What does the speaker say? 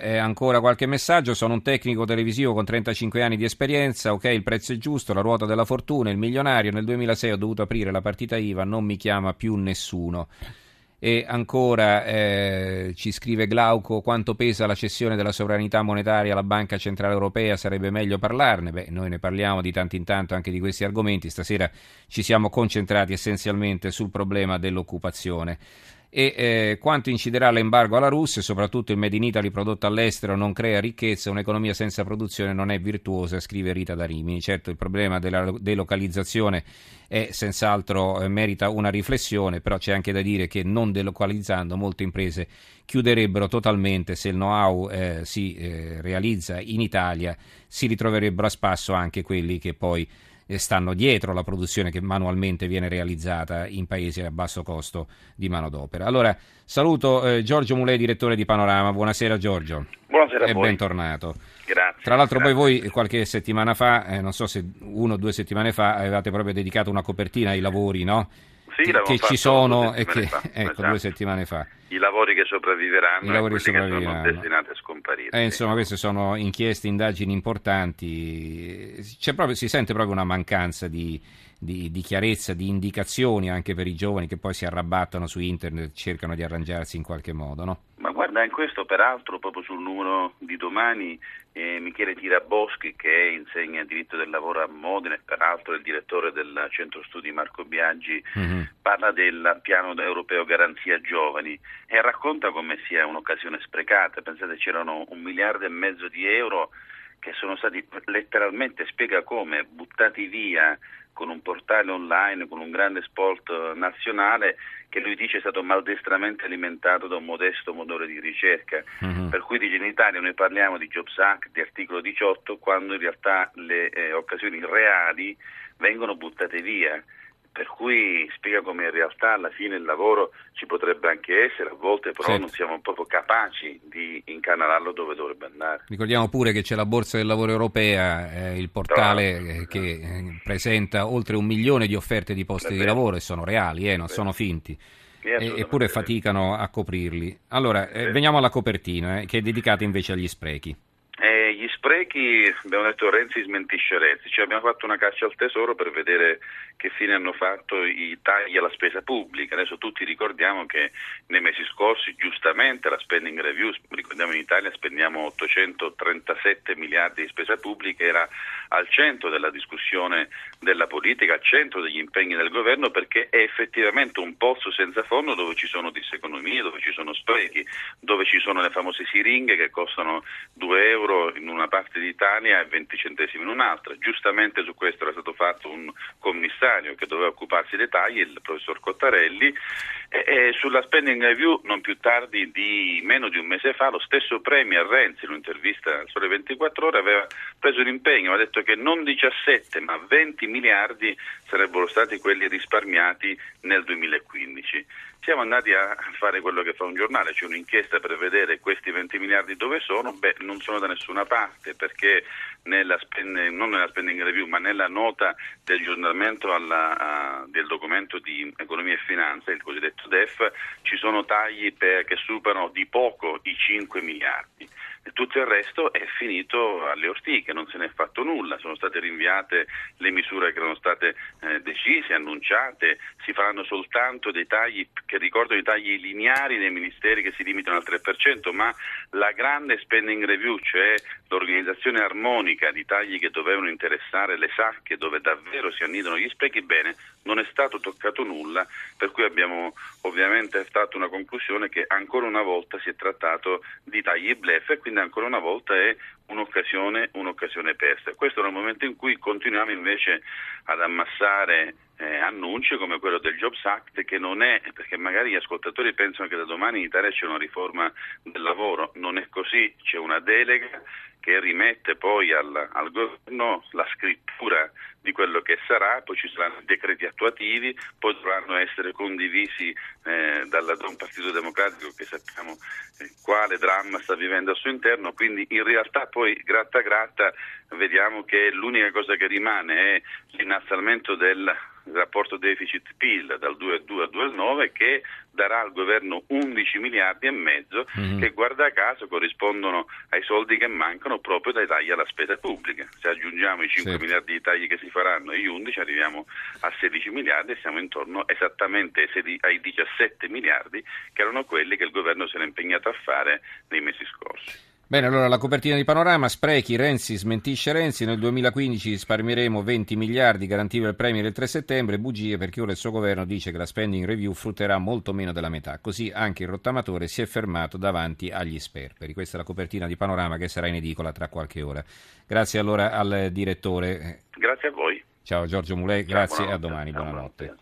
Ancora qualche messaggio. Sono un tecnico televisivo con 35 anni di esperienza, ok, il prezzo è giusto, la ruota della fortuna, il milionario, nel 2006 ho dovuto aprire la partita IVA, non mi chiama più nessuno. E ancora ci scrive Glauco: quanto pesa la cessione della sovranità monetaria alla Banca Centrale Europea, sarebbe meglio parlarne. Beh, noi ne parliamo di tanto in tanto anche di questi argomenti, stasera ci siamo concentrati essenzialmente sul problema dell'occupazione. E quanto inciderà l'embargo alla Russia, soprattutto il Made in Italy prodotto all'estero non crea ricchezza, un'economia senza produzione non è virtuosa, scrive Rita da Rimini. Certo, il problema della delocalizzazione è senz'altro merita una riflessione, però c'è anche da dire che non delocalizzando molte imprese chiuderebbero totalmente. Se il know-how si realizza in Italia, si ritroverebbero a spasso anche quelli che poi stanno dietro la produzione che manualmente viene realizzata in paesi a basso costo di manodopera. Allora saluto Giorgio Mulè, direttore di Panorama. Buonasera Giorgio. Buonasera a voi. E bentornato. Grazie. Tra l'altro poi voi qualche settimana fa, non so se 1 o 2 settimane fa, avevate proprio dedicato una copertina ai lavori, no? Sì, che ci sono e che fa, ecco, esatto. 2 settimane fa. I lavori che sopravviveranno, i lavori sopravviveranno, che sono destinati a scomparire. Insomma, queste sono inchieste, indagini importanti. C'è proprio, si sente proprio una mancanza di chiarezza, di indicazioni anche per i giovani che poi si arrabattano su internet, cercano di arrangiarsi in qualche modo, no? Ma guarda, in questo peraltro proprio sul numero di domani Michele Tiraboschi, che insegna diritto del lavoro a Modena e peraltro è il direttore del centro studi Marco Biaggi, parla del piano europeo Garanzia Giovani e racconta come sia un'occasione sprecata. Pensate, c'erano 1,5 miliardi di euro che sono stati letteralmente, spiega come, buttati via con un portale online, con un grande spot nazionale che lui dice è stato maldestramente alimentato da un modesto motore di ricerca. Per cui dice, in Italia noi parliamo di Jobs Act, di articolo 18, quando in realtà le occasioni reali vengono buttate via. Per cui spiega come in realtà alla fine il lavoro ci potrebbe anche essere, a volte però non siamo proprio capaci di incanalarlo dove dovrebbe andare. Ricordiamo pure che c'è la Borsa del Lavoro Europea, il portale che presenta oltre 1 milione di offerte di posti di lavoro, e sono reali, non sono finti, eppure faticano a coprirli. Allora, veniamo alla copertina, che è dedicata invece agli sprechi. Gli sprechi, abbiamo detto, Renzi smentisce Renzi, cioè abbiamo fatto una caccia al tesoro per vedere che fine hanno fatto i tagli alla spesa pubblica. Adesso tutti ricordiamo che nei mesi scorsi giustamente la spending review, ricordiamo in Italia spendiamo 837 miliardi di spesa pubblica, era al centro della discussione della politica, al centro degli impegni del governo, perché è effettivamente un pozzo senza fondo dove ci sono diseconomie, dove ci sono sprechi, dove ci sono le famose siringhe che costano 2 euro in una parte d'Italia e 20 centesimi in un'altra. Giustamente su questo era stato fatto un commissario che doveva occuparsi dei tagli, il professor Cottarelli, e sulla spending review non più tardi di meno di 1 mese fa lo stesso premier Renzi, in un'intervista al Sole 24 ore, aveva preso l'impegno, ha detto che non 17 ma 20 miliardi sarebbero stati quelli risparmiati nel 2015. Siamo andati a fare quello che fa un giornale, c'è un'inchiesta per vedere questi 20 miliardi dove sono. Beh, non sono da nessuna parte, perché non nella spending review ma nella nota di aggiornamento del documento di economia e finanza, il cosiddetto DEF, ci sono tagli che superano di poco i 5 miliardi. Tutto il resto è finito alle ortiche, non se ne è fatto nulla, sono state rinviate le misure che erano state decise, annunciate, si faranno soltanto dei tagli che ricordano i tagli lineari dei ministeri che si limitano al 3%, ma la grande spending review, cioè l'organizzazione armonica di tagli che dovevano interessare le sacche dove davvero si annidano gli sprechi, bene, non è stato toccato nulla, per cui abbiamo ovviamente fatto una conclusione che ancora una volta si è trattato di tagli bluff e quindi ancora una volta è un'occasione persa. Questo è un momento in cui continuiamo invece ad ammassare annunci come quello del Jobs Act, che non è, perché magari gli ascoltatori pensano che da domani in Italia c'è una riforma del lavoro, non è così, c'è una delega che rimette poi al governo la scrittura di quello che sarà, poi ci saranno decreti attuativi, poi dovranno essere condivisi da un partito democratico che sappiamo quale dramma sta vivendo al suo interno, quindi in realtà poi gratta gratta vediamo che l'unica cosa che rimane è l'innalzamento del il rapporto deficit-PIL dal 2,2 al 2,9 che darà al governo 11 miliardi e mezzo che guarda caso corrispondono ai soldi che mancano proprio dai tagli alla spesa pubblica. Se aggiungiamo i 5 miliardi di tagli che si faranno e gli 11 arriviamo a 16 miliardi e siamo intorno esattamente ai 17 miliardi che erano quelli che il governo si era impegnato a fare nei mesi scorsi. Bene, allora la copertina di Panorama, sprechi, Renzi smentisce Renzi, nel 2015 risparmieremo 20 miliardi, garantiva il Premier il 3 settembre, bugie perché ora il suo governo dice che la spending review frutterà molto meno della metà, così anche il rottamatore si è fermato davanti agli sperperi. Questa è la copertina di Panorama che sarà in edicola tra qualche ora. Grazie allora al direttore. Grazie a voi. Ciao Giorgio Mulè, grazie, a domani, buonanotte.